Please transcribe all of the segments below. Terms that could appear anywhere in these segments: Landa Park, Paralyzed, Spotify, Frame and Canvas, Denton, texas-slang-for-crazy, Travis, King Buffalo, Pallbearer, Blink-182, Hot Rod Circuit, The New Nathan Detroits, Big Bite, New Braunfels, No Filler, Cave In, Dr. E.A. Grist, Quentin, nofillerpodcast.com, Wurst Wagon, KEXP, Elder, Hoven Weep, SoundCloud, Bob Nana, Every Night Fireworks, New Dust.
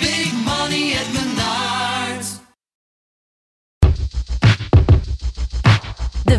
big money at Menards. The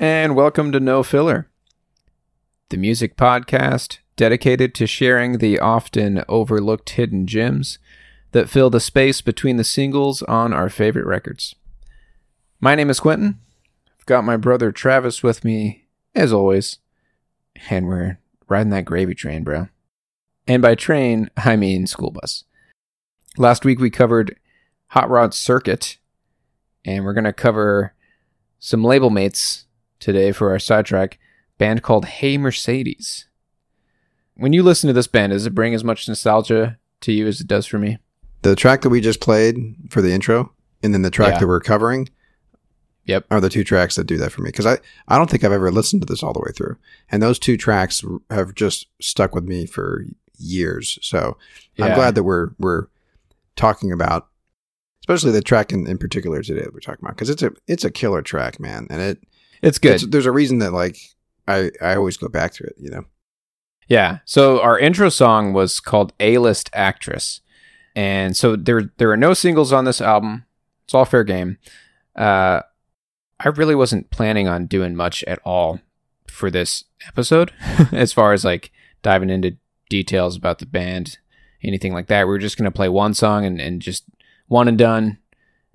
And welcome to No Filler, the music podcast dedicated to sharing the often overlooked hidden gems that fill the space between the singles on our favorite records. My name is Quentin. I've got my brother Travis with me, as always, and we're riding that gravy train, bro. And by train, I mean school bus. Last week we covered Hot Rod Circuit, and we're going to cover some label mates today for our sidetrack, band called Hey Mercedes. When you listen to this band, does it bring as much nostalgia to you as it does for me? The track that we just played for the intro and then the track that we're covering are the two tracks that do that for me, because I don't think I've ever listened to this all the way through. And those two tracks have just stuck with me for years. So I'm glad that we're talking about, especially the track in particular today that we're talking about, because it's a killer track, man. And it's good. There's a reason that, like, I always go back to it, you know? Yeah. So our intro song was called A-List Actress. And so there are no singles on this album. It's all fair game. I really wasn't planning on doing much at all for this episode as far as, like, diving into details about the band, anything like that. We were just going to play one song and just one and done.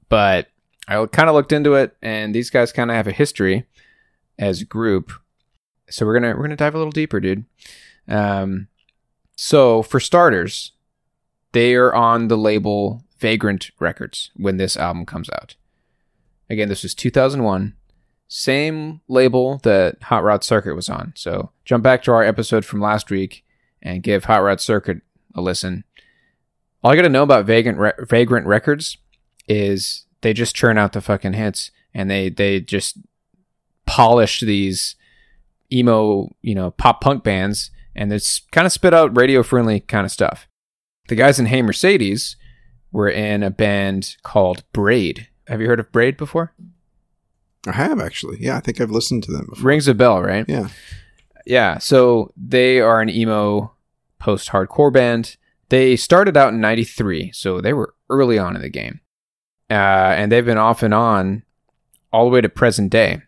But I kind of looked into it, and these guys kind of have a history as a group, so we're gonna dive a little deeper, dude. So for starters, they are on the label Vagrant Records when this album comes out. Again, this was 2001, same label that Hot Rod Circuit was on. So jump back to our episode from last week and give Hot Rod Circuit a listen. All I gotta know about Vagrant Records is they just churn out the fucking hits, and they just polish these emo, you know, pop punk bands, and it's kind of spit out radio friendly kind of stuff. The guys in Hey Mercedes were in a band called Braid. Have you heard of Braid before? I have, actually. Yeah, I think I've listened to them before. Rings a bell, right? Yeah. So they are an emo post-hardcore band. They started out in 93, so they were early on in the game. And they've been off and on all the way to present day.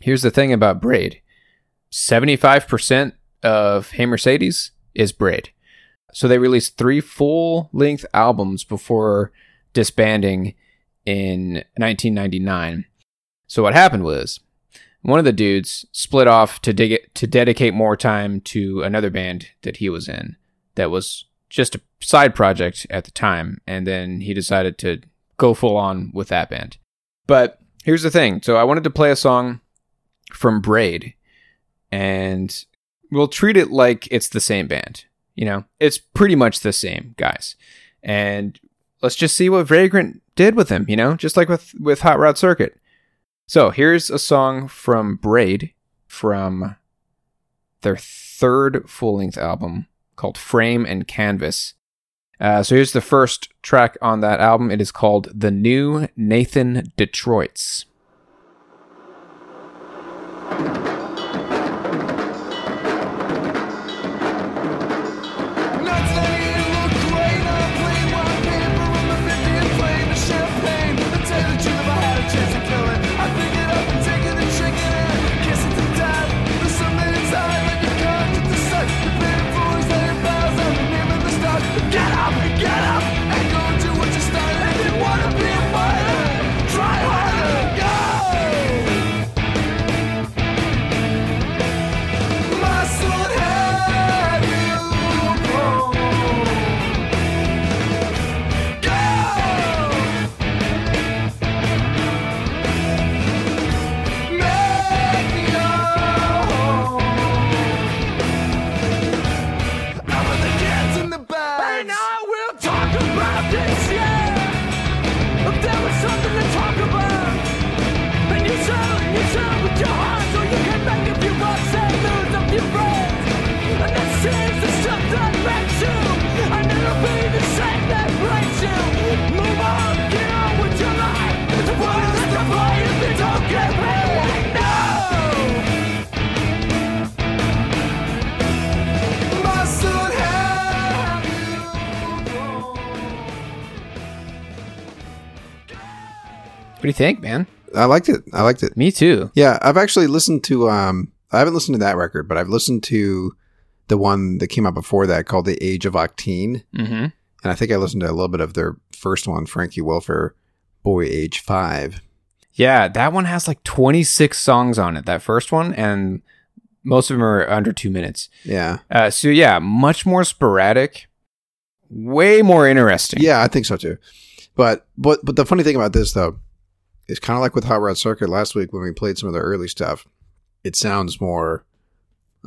Here's the thing about Braid. 75% of Hey Mercedes is Braid. So they released 3 full-length albums before disbanding in 1999. So what happened was, one of the dudes split off to dedicate more time to another band that he was in that was just a side project at the time, and then he decided to go full on with that band. But here's the thing. So I wanted to play a song from Braid, and we'll treat it like it's the same band. You know, it's pretty much the same guys. And let's just see what Vagrant did with him, you know, just like with Hot Rod Circuit. So here's a song from Braid from their 3rd full-length album called Frame and Canvas. So here's the first track on that album. It is called The New Nathan Detroits. What do you think, man? I liked it. Me too. Yeah, I've actually listened to, I haven't listened to that record, but I've listened to the one that came out before that called The Age of Octane. Mm-hmm. And I think I listened to a little bit of their first one, Frankie Welfare, Boy Age 5. Yeah, that one has like 26 songs on it, that first one, and most of them are under 2 minutes. Yeah. So yeah, much more sporadic, way more interesting. Yeah, I think so too. But the funny thing about this, though, it's kind of like with Hot Rod Circuit last week when we played some of the early stuff. It sounds more,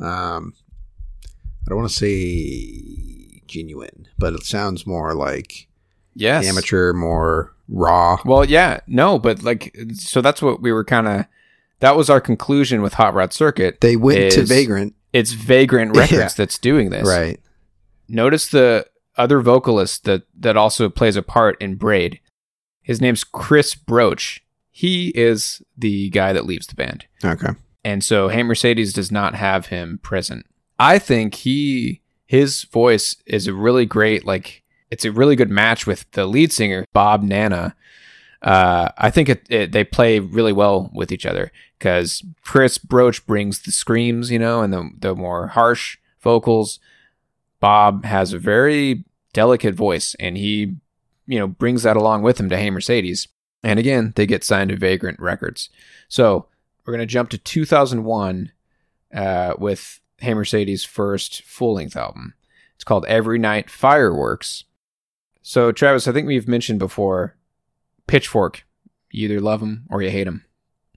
I don't want to say genuine, but it sounds more like amateur, more raw. Well, yeah, no, but like, so that's what we were kind of, that was our conclusion with Hot Rod Circuit. They went to Vagrant. It's Vagrant Records that's doing this. Right. Notice the other vocalist that also plays a part in Braid. His name's Chris Broach. He is the guy that leaves the band. Okay. And so Hey Mercedes does not have him present. I think his voice is a really great, like, it's a really good match with the lead singer, Bob Nana. I think they play really well with each other because Chris Broach brings the screams, you know, and the more harsh vocals. Bob has a very delicate voice, and he, you know, brings that along with him to Hey Mercedes. And again, they get signed to Vagrant Records. So we're going to jump to 2001 with Hey Mercedes' first full-length album. It's called Every Night Fireworks. So, Travis, I think we've mentioned before, Pitchfork. You either love them or you hate them.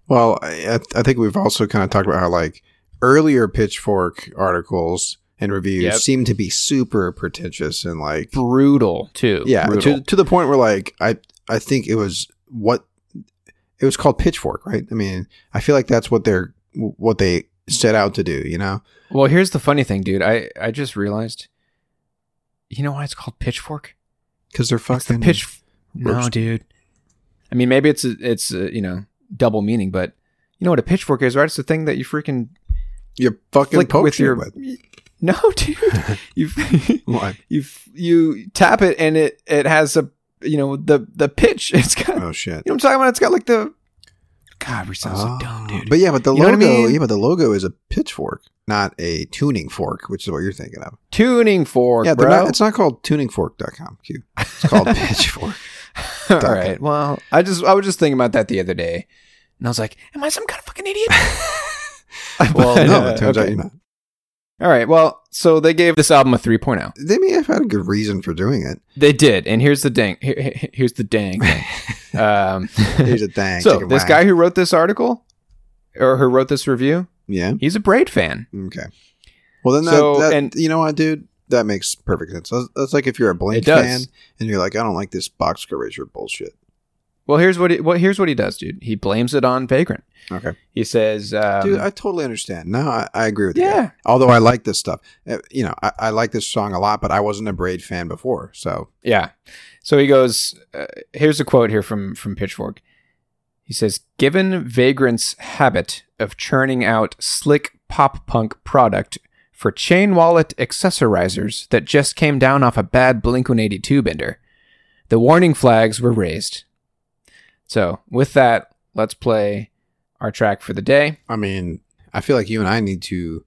Well, I think we've also kind of talked about how, like, earlier Pitchfork articles and reviews seem to be super pretentious and, like, brutal, too. Yeah, brutal. To the point where, like, I think it was what... It was called Pitchfork, right? I mean, I feel like that's what they set out to do, you know? Well, here's the funny thing, dude. I just realized, you know why it's called Pitchfork? Because they're fucking... No, dude. I mean, maybe it's a, you know, double meaning, but you know what a pitchfork is, right? It's the thing that you freaking... You're fucking poking with. No, dude. You tap it and it has a, you know, the pitch. It's got, oh shit, you know what I'm talking about? It's got like the, God, we sound so dumb, dude. But yeah, but the logo, the logo is a pitchfork, not a tuning fork, which is what you're thinking of. Tuning fork, yeah, bro. It's not called tuningfork.com. Q. It's called pitchfork. All right. Well, I was just thinking about that the other day, and I was like, "Am I some kind of fucking idiot?" Well, no, it turns out you're not. All right. Well, so they gave this album a 3.0. They may have had a good reason for doing it. They did. And here's the dang thing. Here's the dang. So this guy who wrote this article, or who wrote this review, yeah, he's a Braid fan. Okay. Well, then you know what, dude? That makes perfect sense. That's like if you're a Blink fan and you're like, I don't like this Boxcar Racer bullshit. Well, here's what he does, dude. He blames it on Vagrant. Okay. He says... dude, I totally understand. No, I agree with you. Yeah. Although I like this stuff. You know, I like this song a lot, but I wasn't a Braid fan before, so... Yeah. So he goes... here's a quote here from Pitchfork. He says, given Vagrant's habit of churning out slick pop-punk product for chain wallet accessorizers that just came down off a bad Blink-182 bender, the warning flags were raised. So with that, let's play our track for the day. I mean, I feel like you and I need to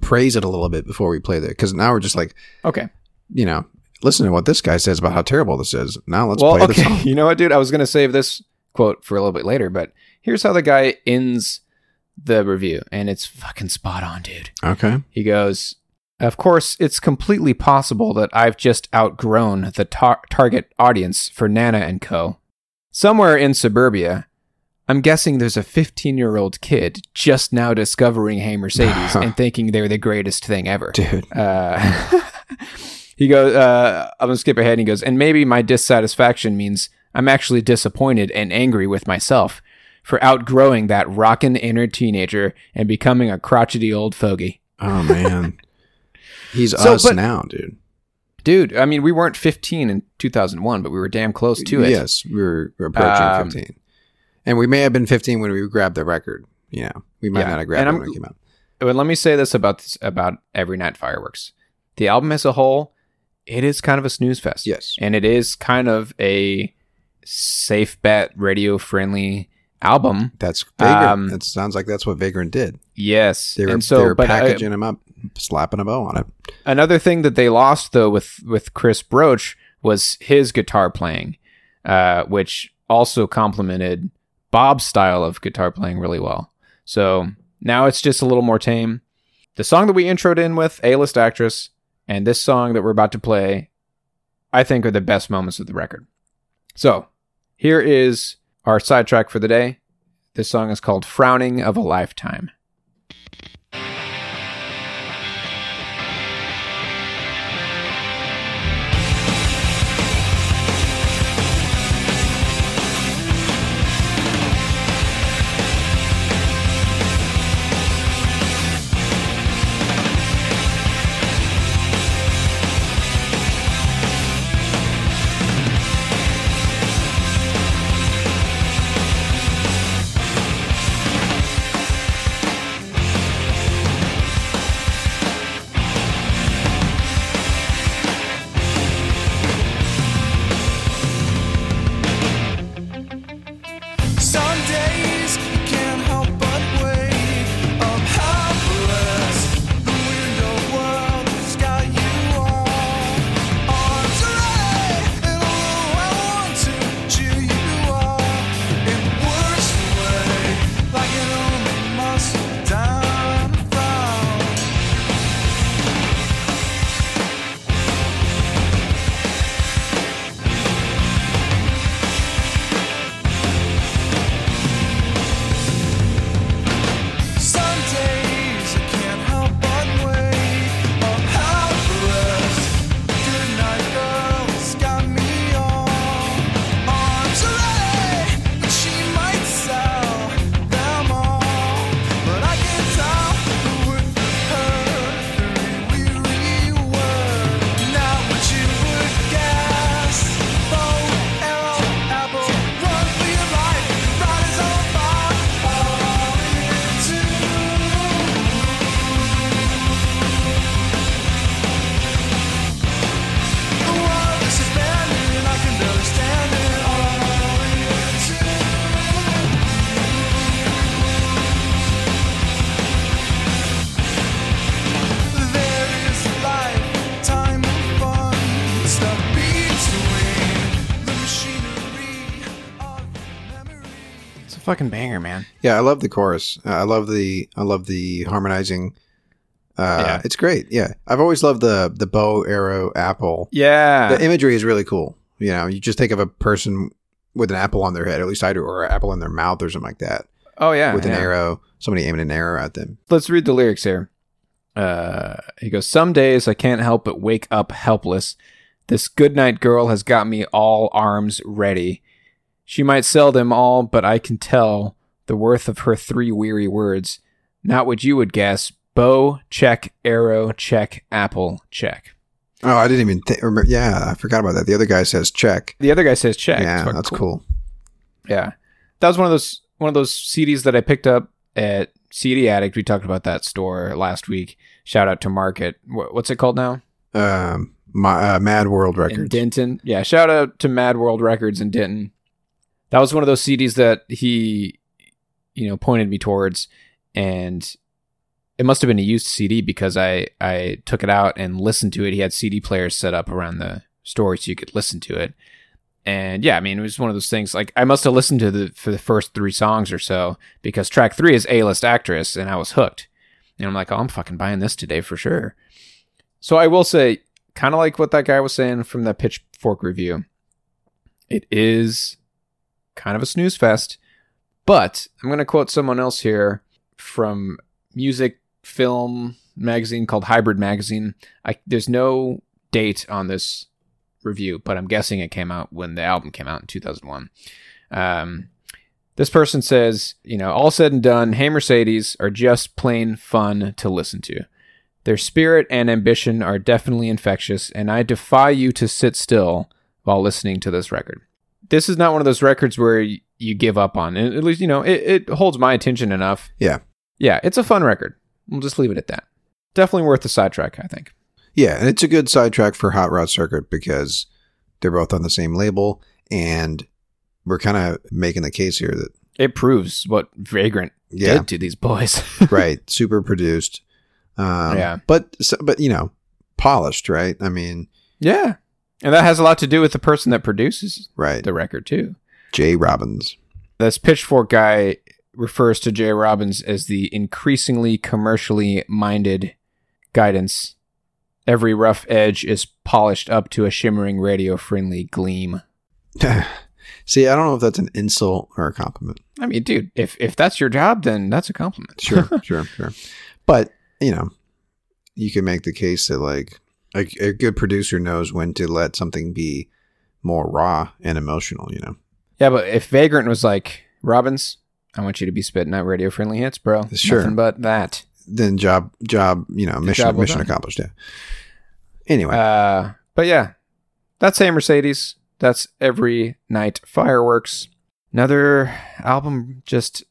praise it a little bit before we play that, because now we're just like, okay, you know, listen to what this guy says about how terrible this is. Now let's play the song. You know what, dude? I was going to save this quote for a little bit later, but here's how the guy ends the review, and it's fucking spot on, dude. Okay. He goes, of course, it's completely possible that I've just outgrown the target audience for Nana and Co. Somewhere in suburbia, I'm guessing there's a 15-year-old kid just now discovering Hey Mercedes and thinking they're the greatest thing ever. Dude. He goes, I'm going to skip ahead, and he goes, and maybe my dissatisfaction means I'm actually disappointed and angry with myself for outgrowing that rockin' inner teenager and becoming a crotchety old fogey. Oh, man. He's now, dude. Dude, I mean, we weren't 15 in 2001, but we were damn close to it. Yes, we were approaching 15. And we may have been 15 when we grabbed the record. You know, we might not have grabbed it when it came out. But let me say this about Every Night Fireworks. The album as a whole, it is kind of a snooze fest. Yes. And it is kind of a safe bet, radio-friendly album. That's Vagrant. That sounds like that's what Vagrant did. Yes. They were packaging them up, slapping a bow on it. Another thing that they lost, though, with Chris Broach was his guitar playing, which also complemented Bob's style of guitar playing really well. So now it's just a little more tame. The song that we introed in with, A-List Actress, and this song that we're about to play, I think are the best moments of the record. So here is our sidetrack for the day. This song is called Frowning of a Lifetime. fucking banger, man. Yeah, I love the chorus. I love the harmonizing. Yeah. It's great. Yeah, I've always loved the bow, arrow, apple. Yeah, the imagery is really cool. You know, you just think of a person with an apple on their head, at least I do, or an apple in their mouth or something like that. Oh yeah, with an arrow, somebody aiming an arrow at them. Let's read the lyrics here. He goes, "Some days I can't help but wake up helpless. This goodnight girl has got me all arms ready. She might sell them all, but I can tell the worth of her three weary words. Not what you would guess. Bow, check, arrow, check, apple, check." Oh, I didn't even remember. Yeah, I forgot about that. The other guy says check. Yeah, that's cool. Yeah. That was one of those CDs that I picked up at CD Addict. We talked about that store last week. Shout out to Market. What's it called now? My Mad World Records. In Denton. Yeah, shout out to Mad World Records in Denton. That was one of those CDs that he, you know, pointed me towards, and it must have been a used CD because I took it out and listened to it. He had CD players set up around the store so you could listen to it. And yeah, I mean, it was one of those things, like, I must have listened to the first three songs or so, because track 3 is A-List Actress, and I was hooked. And I'm like, oh, I'm fucking buying this today for sure. So I will say, kind of like what that guy was saying from that Pitchfork review, it is kind of a snooze fest, but I'm going to quote someone else here from Music Film magazine called Hybrid Magazine. There's no date on this review, but I'm guessing it came out when the album came out in 2001. This person says, you know, all said and done, Hey Mercedes are just plain fun to listen to. Their spirit and ambition are definitely infectious, and I defy you to sit still while listening to this record. This is not one of those records where you give up on. At least, you know, it holds my attention enough. Yeah. Yeah, it's a fun record. We'll just leave it at that. Definitely worth the sidetrack, I think. Yeah, and it's a good sidetrack for Hot Rod Circuit because they're both on the same label, and we're kind of making the case here that it proves what Vagrant did to these boys. Right. Super produced. Yeah. But you know, polished, right? I mean, yeah. And that has a lot to do with the person that produces the record too. J. Robbins. This Pitchfork guy refers to J. Robbins as the increasingly commercially minded guidance. Every rough edge is polished up to a shimmering radio-friendly gleam. See, I don't know if that's an insult or a compliment. I mean, dude, if that's your job, then that's a compliment. Sure. But, you know, you can make the case that, like, a good producer knows when to let something be more raw and emotional, you know? Yeah, but if Vagrant was like, Robbins, I want you to be spitting out radio-friendly hits, bro. Sure. Nothing but that. Then job, you know, mission accomplished. Yeah. Anyway. But yeah, that's Hey Mercedes. That's Every Night Fireworks. Another album just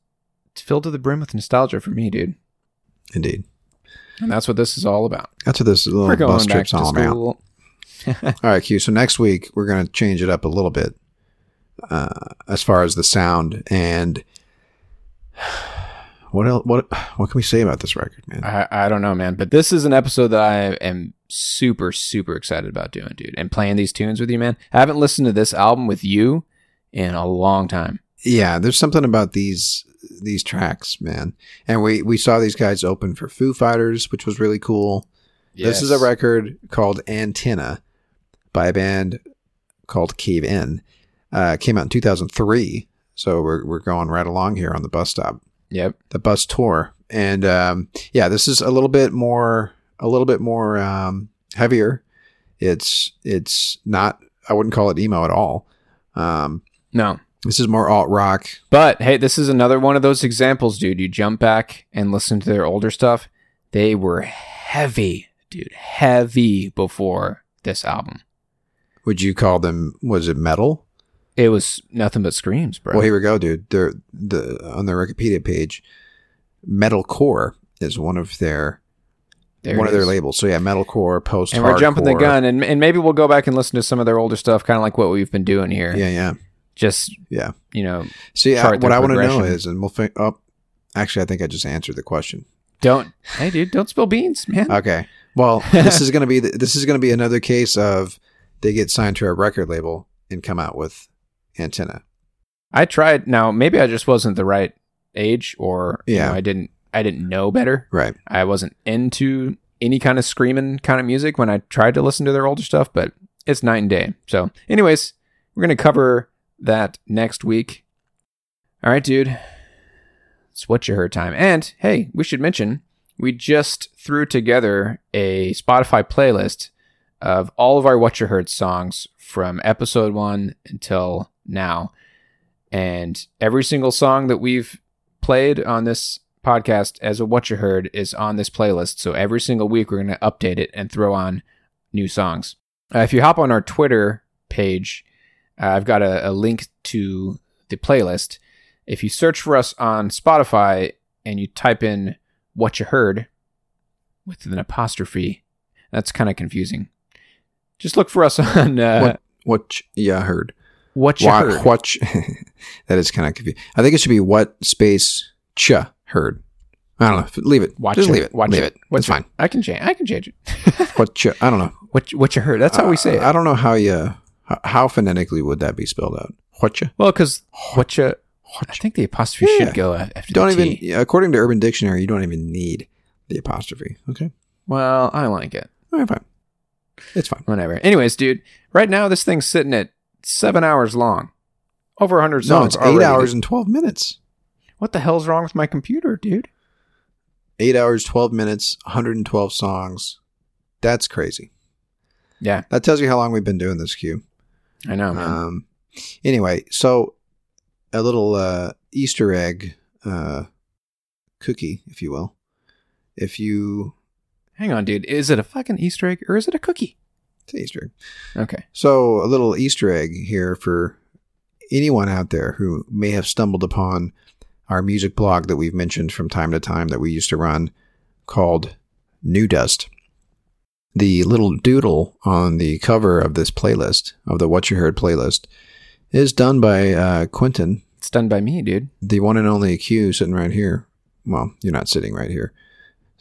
filled to the brim with nostalgia for me, dude. Indeed. And that's what this is all about. That's what this little bus trip's all about. All right, Q. So next week, we're going to change it up a little bit as far as the sound and... What can we say about this record, man? I don't know, man. But this is an episode that I am super, super excited about doing, dude. And playing these tunes with you, man. I haven't listened to this album with you in a long time. Yeah, there's something about these tracks, man. And we saw these guys open for Foo Fighters, which was really cool. Yes. This is a record called Antenna by a band called Cave In. Came out in 2003. So we're going right along here on the bus stop. Yep. The bus tour. And this is a little bit more heavier. It's not, I wouldn't call it emo at all. No. This is more alt rock. But hey, this is another one of those examples, dude. You jump back and listen to their older stuff. They were heavy, dude. Heavy before this album. Would you call them, was it metal? It was nothing but screams, bro. Well, here we go, dude. On their Wikipedia page, metalcore is one of their labels. So yeah, metalcore, post-hardcore. And we're jumping the gun, and maybe we'll go back and listen to some of their older stuff, kind of like what we've been doing here. Yeah, yeah. Just you know. See, what I want to know is, and we'll think. Oh, actually, I think I just answered the question. Hey, dude, don't spill beans, man. Okay. Well, this is gonna be another case of they get signed to a record label and come out with Antenna. I tried. Now, maybe I just wasn't the right age, or you know, I didn't know better. Right. I wasn't into any kind of screaming kind of music when I tried to listen to their older stuff, but it's night and day. So anyways, we're going to cover that next week. All right, dude. It's What You Heard time. And hey, we should mention, we just threw together a Spotify playlist of all of our What You Heard songs from episode 1 until now. And every single song that we've played on this podcast as a What You Heard is on this playlist. So every single week we're going to update it and throw on new songs. If you hop on our Twitter page, I've got a link to the playlist. If you search for us on Spotify and you type in What You Heard with an apostrophe, that's kind of confusing. Just look for us on What You Heard. What You Heard. What you, that is kind of confusing. I think it should be what space cha heard. I don't know. Leave it. Watch just it. Leave it. Watch leave it. It. That's fine. I can change it. What you, I don't know. What You Heard. That's how we say it. I don't know how phonetically would that be spelled out. What you? Well, because what you, I think the apostrophe should go after don't the T. Even, according to Urban Dictionary, you don't even need the apostrophe. Okay. Well, I like it. All right, fine. It's fine. Whatever. Anyways, dude, right now this thing's sitting at 7 hours long. Over 100 songs. No, it's 8 hours and 12 minutes. What the hell's wrong with my computer, dude? 8 hours, 12 minutes, 112 songs. That's crazy. Yeah. That tells you how long we've been doing this, Q. I know, man. Anyway, so a little Easter egg cookie, if you will. If you... Hang on, dude. Is it a fucking Easter egg or is it a cookie? It's an Easter egg. Okay. So a little Easter egg here for anyone out there who may have stumbled upon our music blog that we've mentioned from time to time that we used to run called New Dust. The little doodle on the cover of this playlist, of the What You Heard playlist, is done by Quentin. It's done by me, dude. The one and only Q sitting right here. Well, you're not sitting right here.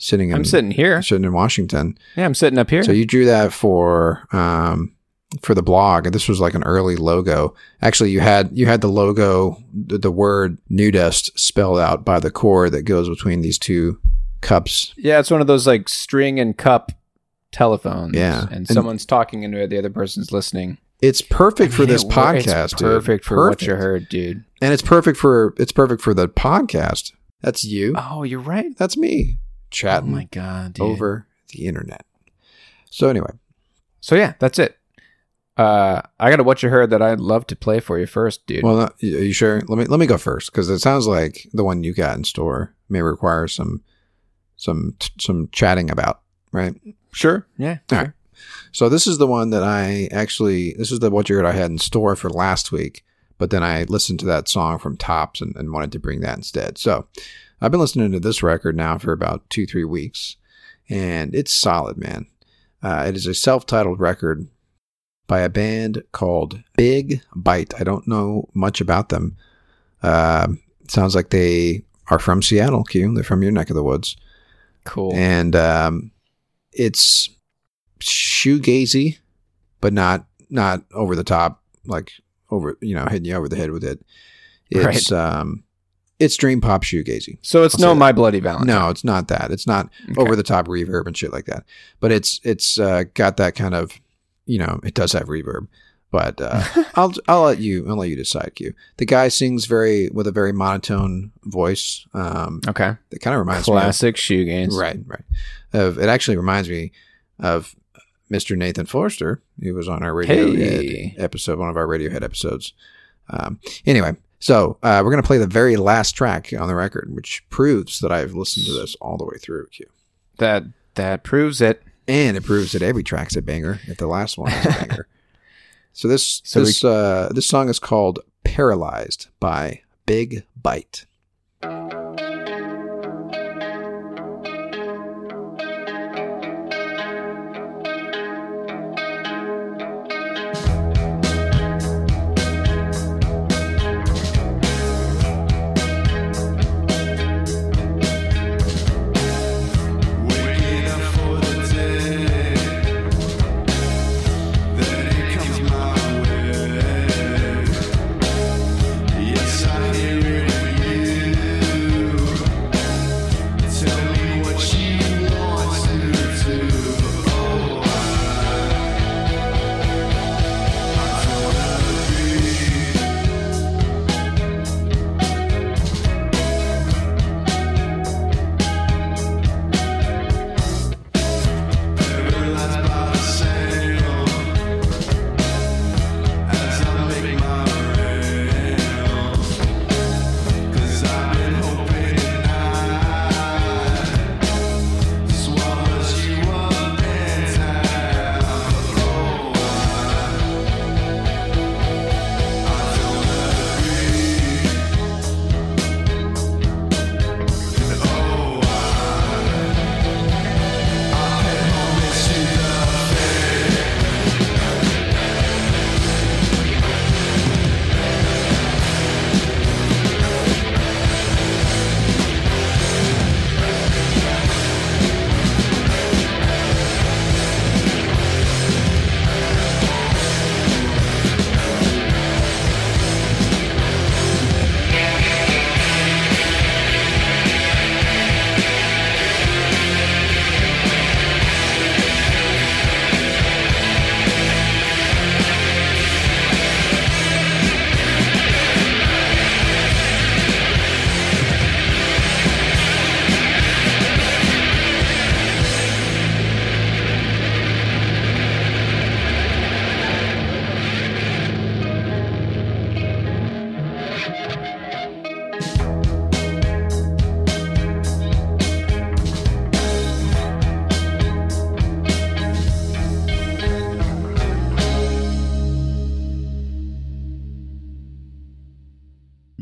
I'm sitting here. Sitting in Washington. Yeah, I'm sitting up here. So you drew that for the blog. This was like an early logo. Actually, you had the logo, the word New Dust spelled out by the cord that goes between these two cups. Yeah, it's one of those like string and cup telephones. Yeah. And someone's talking into it. The other person's listening. It's perfect for this podcast. It's perfect for What You Heard, dude. And it's perfect for the podcast. That's you. Oh, you're right. That's me. Chatting, oh my God, dude, over the internet. So anyway, so yeah, that's it. I got a What You Heard that I'd love to play for you first, dude. Well, are you sure? Let me go first, because it sounds like the one you got in store may require some chatting about, right? Sure. Yeah. All right. So this is the one that this is the What You Heard I had in store for last week, but then I listened to that song from Tops and wanted to bring that instead. So I've been listening to this record now for about 2-3 weeks, and it's solid, man. It is a self-titled record by a band called Big Bite. I don't know much about them. Sounds like they are from Seattle, Q. They're from your neck of the woods. Cool. And it's shoegazy, but not over the top, like over, you know, hitting you over the head with it. It's right. It's dream pop shoegazy. So it's My Bloody Valentine. No, it's not that. It's not over the top reverb and shit like that. But it's got that kind of, you know, it does have reverb. But I'll let you decide, Q. The guy sings with a very monotone voice. Okay. It kind of reminds me of classic shoegaze. Right. It actually reminds me of Mr. Nathan Forster, who was on our Radiohead episode, one of our Radiohead episodes. Anyway. So we're going to play the very last track on the record, which proves that I've listened to this all the way through, Q. That proves it. And it proves that every track's a banger, if the last one is a banger. So this song is called Paralyzed by Big Bite.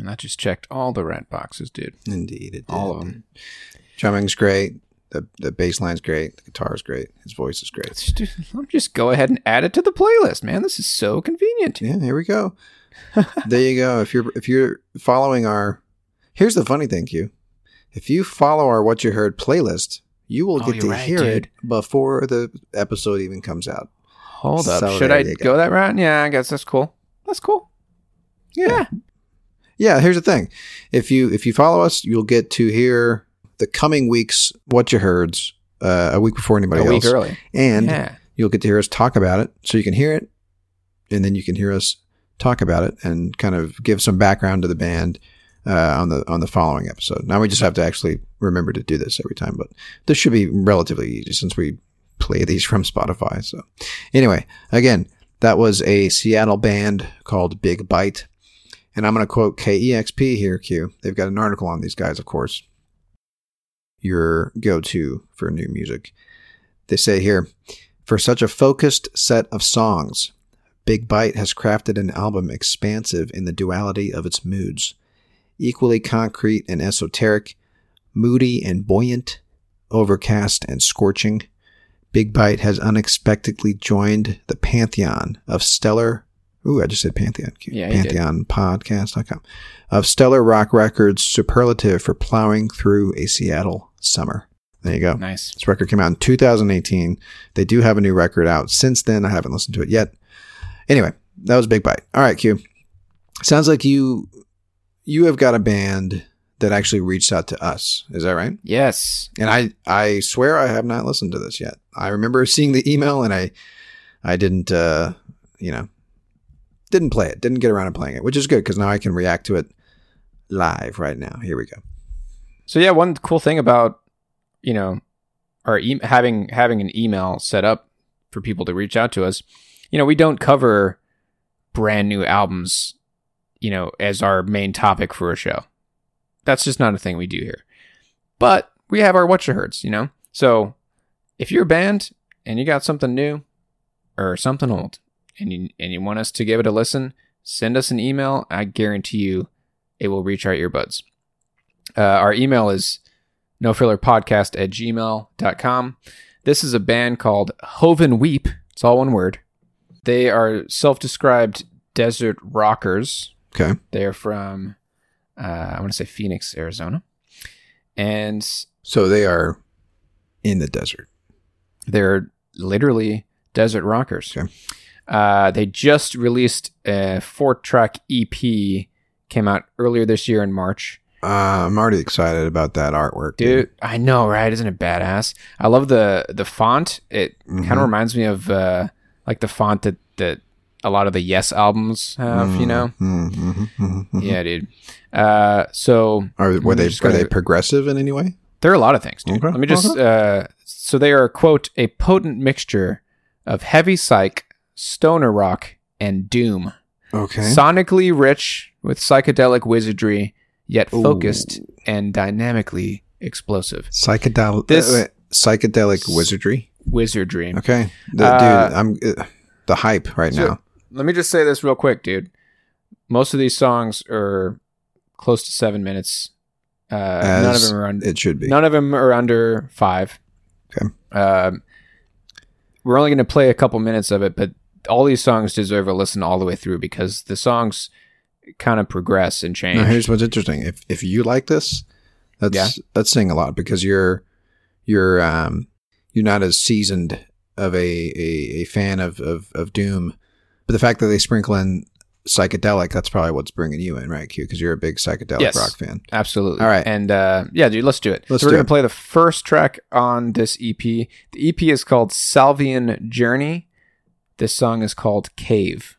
That just checked all the rat boxes, dude. Indeed, it did. All of them. Drumming's great. The bass line's great. The guitar's great. His voice is great. Just go ahead and add it to the playlist, man. This is so convenient. Yeah, here we go. There you go. If you're following our... Here's the funny thing, Q. If you follow our What You Heard playlist, you will get to hear it before the episode even comes out. Hold up. Should I go that route? Yeah, I guess that's cool. That's cool. Yeah, here's the thing. If you follow us, you'll get to hear the coming week's What You Heards a week before anybody else. A week early. And you'll get to hear us talk about it. So you can hear it, and then you can hear us talk about it and kind of give some background to the band on the following episode. Now we just have to actually remember to do this every time, but this should be relatively easy since we play these from Spotify. So anyway, again, that was a Seattle band called Big Bite. And I'm going to quote KEXP here, Q. They've got an article on these guys, of course. Your go-to for new music. They say here, for such a focused set of songs, Big Bite has crafted an album expansive in the duality of its moods. Equally concrete and esoteric, moody and buoyant, overcast and scorching, Big Bite has unexpectedly joined the pantheon of stellar... Ooh, I just said Pantheon. Yeah, PantheonPodcast.com. Of stellar rock records superlative for plowing through a Seattle summer. There you go. Nice. This record came out in 2018. They do have a new record out since then. I haven't listened to it yet. Anyway, that was Big Bite. All right, Q. Sounds like you have got a band that actually reached out to us. Is that right? Yes. And I swear I have not listened to this yet. I remember seeing the email and I didn't, didn't play it. Didn't get around to playing it, which is good because now I can react to it live right now. Here we go. So yeah, one cool thing about, our having an email set up for people to reach out to us, we don't cover brand new albums, as our main topic for a show. That's just not a thing we do here. But we have our What You Heards, So if you're a band and you got something new or something old, and you want us to give it a listen, send us an email. I guarantee you it will reach our earbuds. Our email is nofillerpodcast@gmail.com. This is a band called Hoven Weep. It's all one word. They are self-described desert rockers. Okay. They're from, I want to say Phoenix, Arizona. And so they are in the desert. They're literally desert rockers. Okay. They just released a 4-track EP, came out earlier this year in March. I'm already excited about that artwork. Dude, I know, right? Isn't it badass? I love the font. It kind of reminds me of the font that a lot of the Yes albums have, Yeah, dude. So were they progressive in any way? They're a lot of things, dude. Okay. Let me just so they are, quote, a potent mixture of heavy psych, stoner rock, and doom. Okay. Sonically rich with psychedelic wizardry, yet focused and dynamically explosive. Psychedelic wizardry? Wizardry. Okay. Dude, I'm the hype now. Let me just say this real quick, dude. Most of these songs are close to 7 minutes. None of them are under... It should be. None of them are under 5. Okay. We're only going to play a couple minutes of it, but all these songs deserve a listen all the way through because the songs kind of progress and change. Now, here's what's interesting. If you like this, that's saying a lot because you're not as seasoned of a fan of doom, but the fact that they sprinkle in psychedelic, that's probably what's bringing you in, right, Q? Because you're a big psychedelic rock fan. Absolutely. All right. And dude, let's do it. We're going to play the first track on this EP. The EP is called Salvian Journey. This song is called Cave.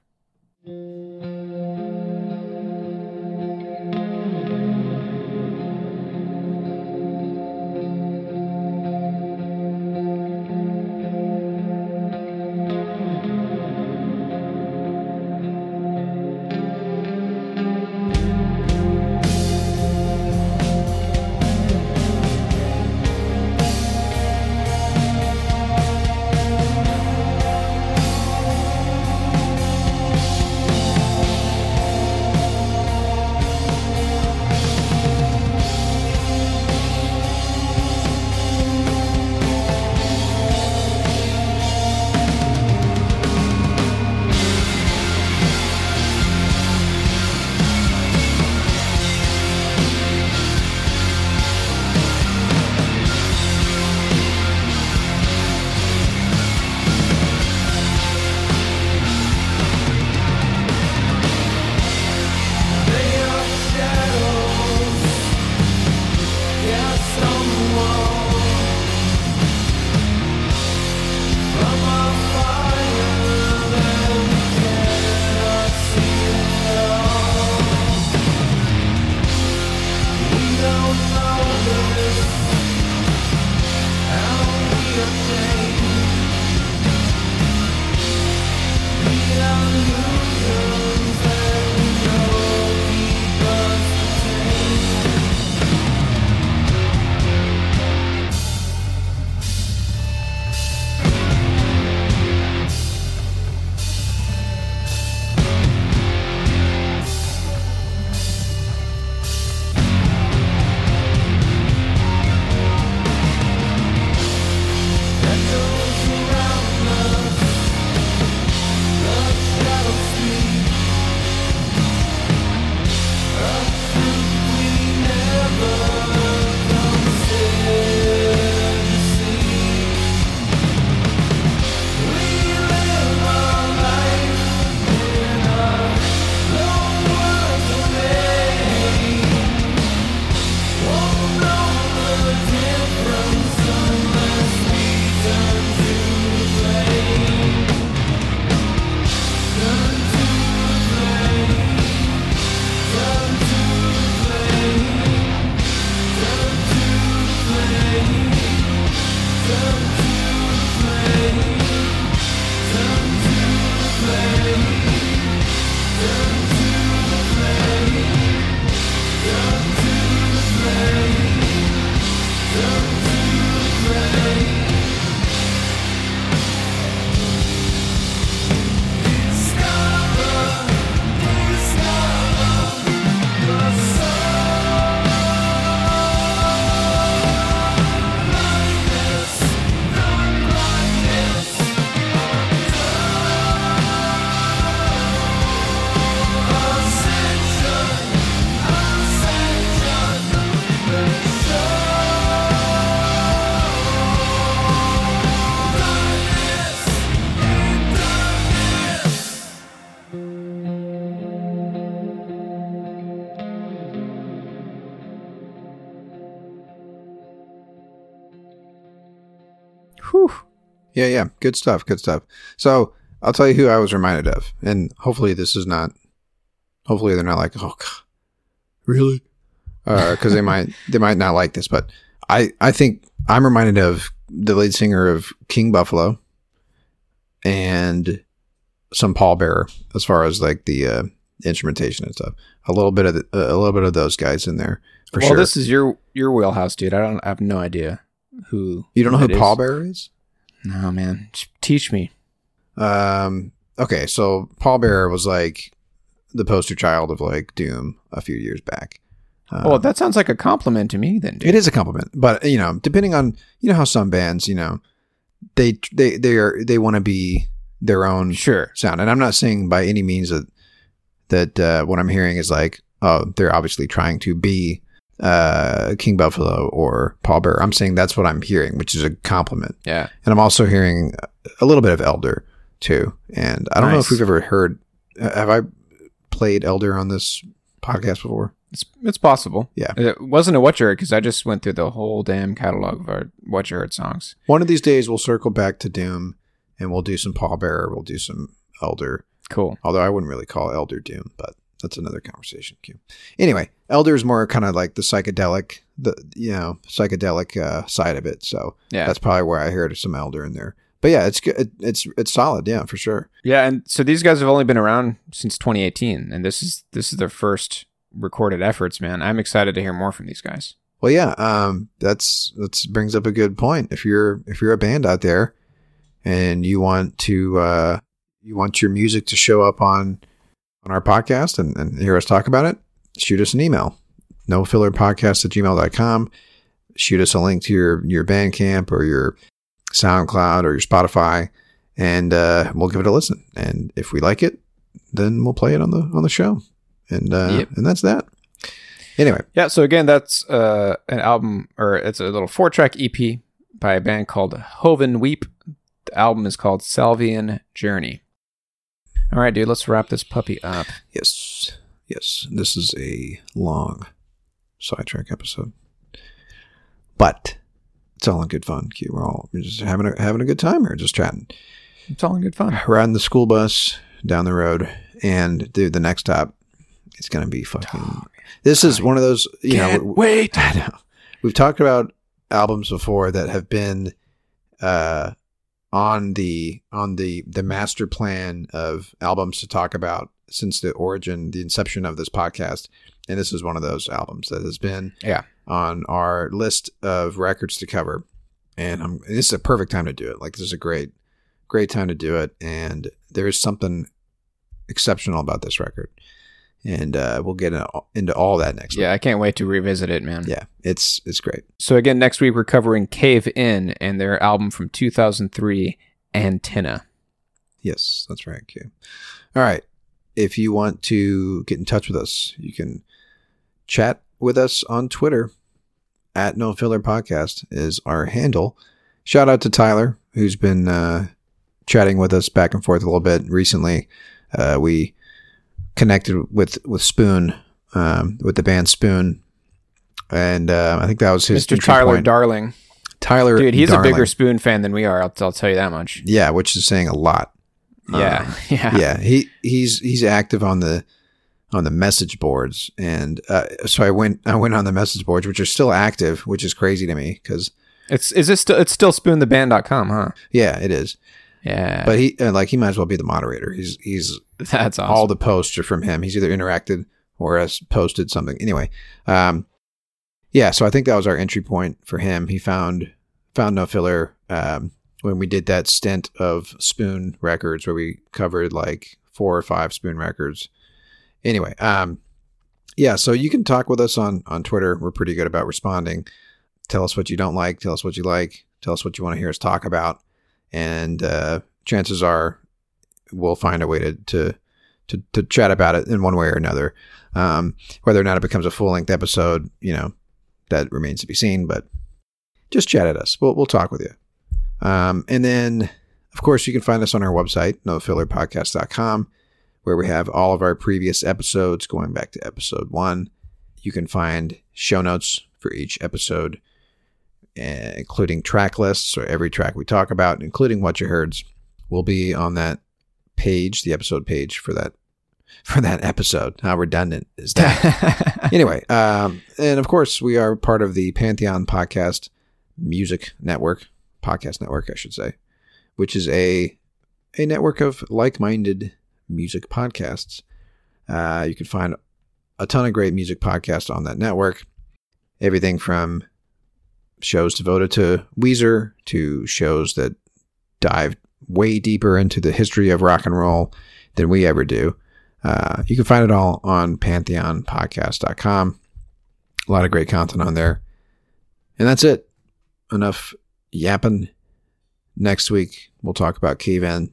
Yeah. Good stuff. So I'll tell you who I was reminded of. And hopefully this is not, hopefully they're not like, oh, God, really? Because they might not like this. But I think I'm reminded of the lead singer of King Buffalo and some Pallbearer as far as like the instrumentation and stuff. A little bit of those guys in there for sure. Well, this is your wheelhouse, dude. I have no idea who. You don't know who Pallbearer is? No, man. Teach me. Okay, so Pallbearer was like the poster child of like Doom a few years back. Well, that sounds like a compliment to me then, dude. It is a compliment, but you know, depending on, you know how some bands, you know, they want to be their own sound. And I'm not saying by any means that what I'm hearing is like, oh, they're obviously trying to be King Buffalo or Pallbearer. I'm saying that's what I'm hearing, which is a compliment. Yeah. And I'm also hearing a little bit of Elder too. And I don't know if we've ever heard, have I played Elder on this podcast before? It's possible. Yeah. It wasn't a What You Heard because I just went through the whole damn catalog of our What You Heard songs. One of these days we'll circle back to Doom and we'll do some Pallbearer. We'll do some Elder. Cool. Although I wouldn't really call Elder Doom, but that's another conversation. Anyway, Elder is more kind of like the psychedelic, side of it. So yeah, that's probably where I heard some Elder in there. But yeah, it's good. It's solid. Yeah, for sure. Yeah. And so these guys have only been around since 2018 and this is their first recorded efforts, man. I'm excited to hear more from these guys. Well, yeah, that brings up a good point. If you're a band out there and you want to your music to show up on our podcast and hear us talk about it, shoot us an email, nofillerpodcast@gmail.com. Shoot us a link to your Bandcamp or your SoundCloud or your Spotify, and we'll give it a listen. And if we like it, then we'll play it on the show. And And that's that. Anyway. Yeah, so again, that's an album, or it's a little 4-track EP by a band called Hoven Weep. The album is called Salvian Journey. All right, dude, let's wrap this puppy up. Yes. This is a long sidetrack episode. But it's all in good fun. We're just having a good time here, just chatting. It's all in good fun. Riding the school bus down the road, and dude, the next stop, it's going to be fucking... Oh, this is one of those... Wait! I know. We've talked about albums before that have been on the master plan of albums to talk about since the inception of this podcast. And this is one of those albums that has been on our list of records to cover. And this is a perfect time to do it. Like, this is a great time to do it. And there is something exceptional about this record. And we'll get into all that next week. Yeah, I can't wait to revisit it, man. Yeah, it's great. So again, next week we're covering Cave In and their album from 2003, Antenna. Yes, that's right, Q. All right. If you want to get in touch with us, you can chat with us on Twitter. @NoFillerPodcast is our handle. Shout out to Tyler, who's been chatting with us back and forth a little bit recently. We connected with Spoon, with the band Spoon, and I think that was his Mr. Tyler point. Darling. Tyler, dude, he's Darling. A bigger Spoon fan than we are. I'll tell you that much. Yeah, which is saying a lot. Yeah. He's active on the message boards, and so I went on the message boards, which are still active, which is crazy to me because it's still SpoonTheBand.com, huh? Yeah, it is. Yeah, but he might as well be the moderator. He's that's awesome. All the posts are from him. He's either interacted or has posted something. Anyway, so I think that was our entry point for him. He found No Filler when we did that stint of Spoon records where we covered like 4 or 5 Spoon records. Anyway, so you can talk with us on Twitter. We're pretty good about responding. Tell us what you don't like. Tell us what you like. Tell us what you want to hear us talk about. And chances are we'll find a way to chat about it in one way or another. Whether or not it becomes a full-length episode, that remains to be seen. But just chat at us. We'll talk with you. And then, of course, you can find us on our website, nofillerpodcast.com, where we have all of our previous episodes going back to episode 1. You can find show notes for each episode. including track lists, or every track we talk about, including What You Heard's, will be on that page, the episode page for that episode. How redundant is that? Anyway, and of course, we are part of the Pantheon podcast network, I should say, which is a network of like-minded music podcasts. You can find a ton of great music podcasts on that network. Everything from shows devoted to Weezer to shows that dive way deeper into the history of rock and roll than we ever do. You can find it all on pantheonpodcast.com. A lot of great content on there. And that's it. Enough yapping. Next week, we'll talk about Cave In, and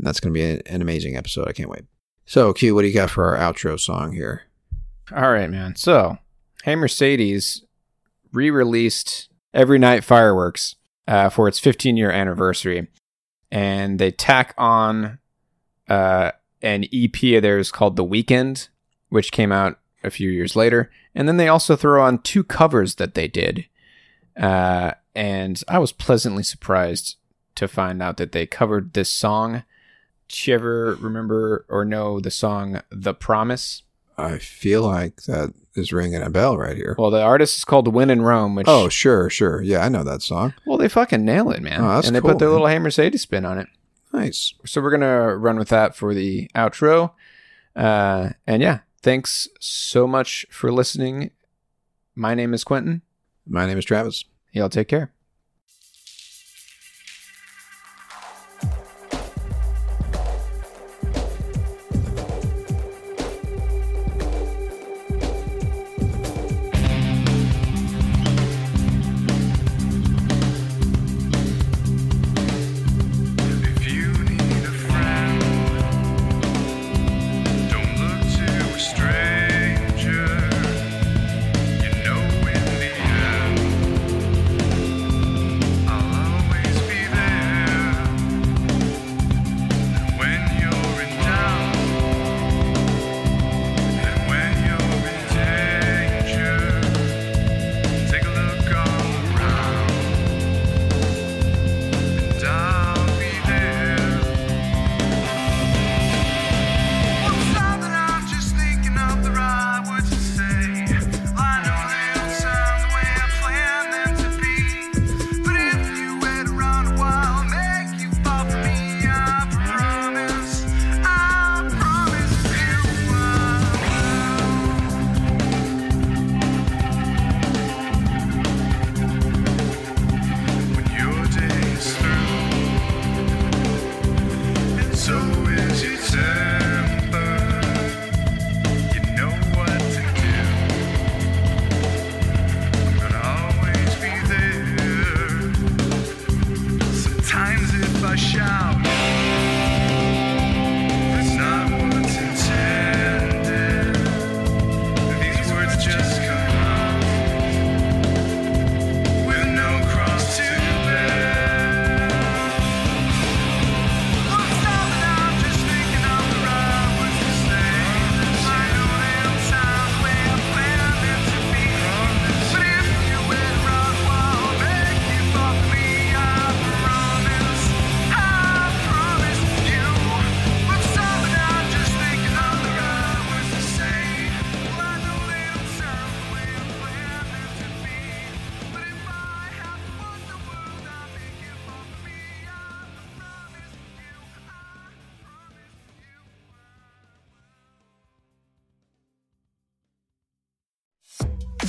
that's going to be an amazing episode. I can't wait. So, Q, what do you got for our outro song here? All right, man. So, Hey Mercedes re-released Every Night Fireworks for its 15-year anniversary, and they tack on an EP of theirs called The Weekend, which came out a few years later, and then they also throw on two covers that they did, and I was pleasantly surprised to find out that they covered this song. Did you ever remember or know the song The Promise? I feel like that is ringing a bell right here. Well, the artist is called When in Rome, which... Oh, sure. Yeah, I know that song. Well, they fucking nail it, man. Oh, that's cool. And they put their little Hey Mercedes spin on it. Nice. So we're going to run with that for the outro. And yeah, thanks so much for listening. My name is Quentin. My name is Travis. Y'all take care.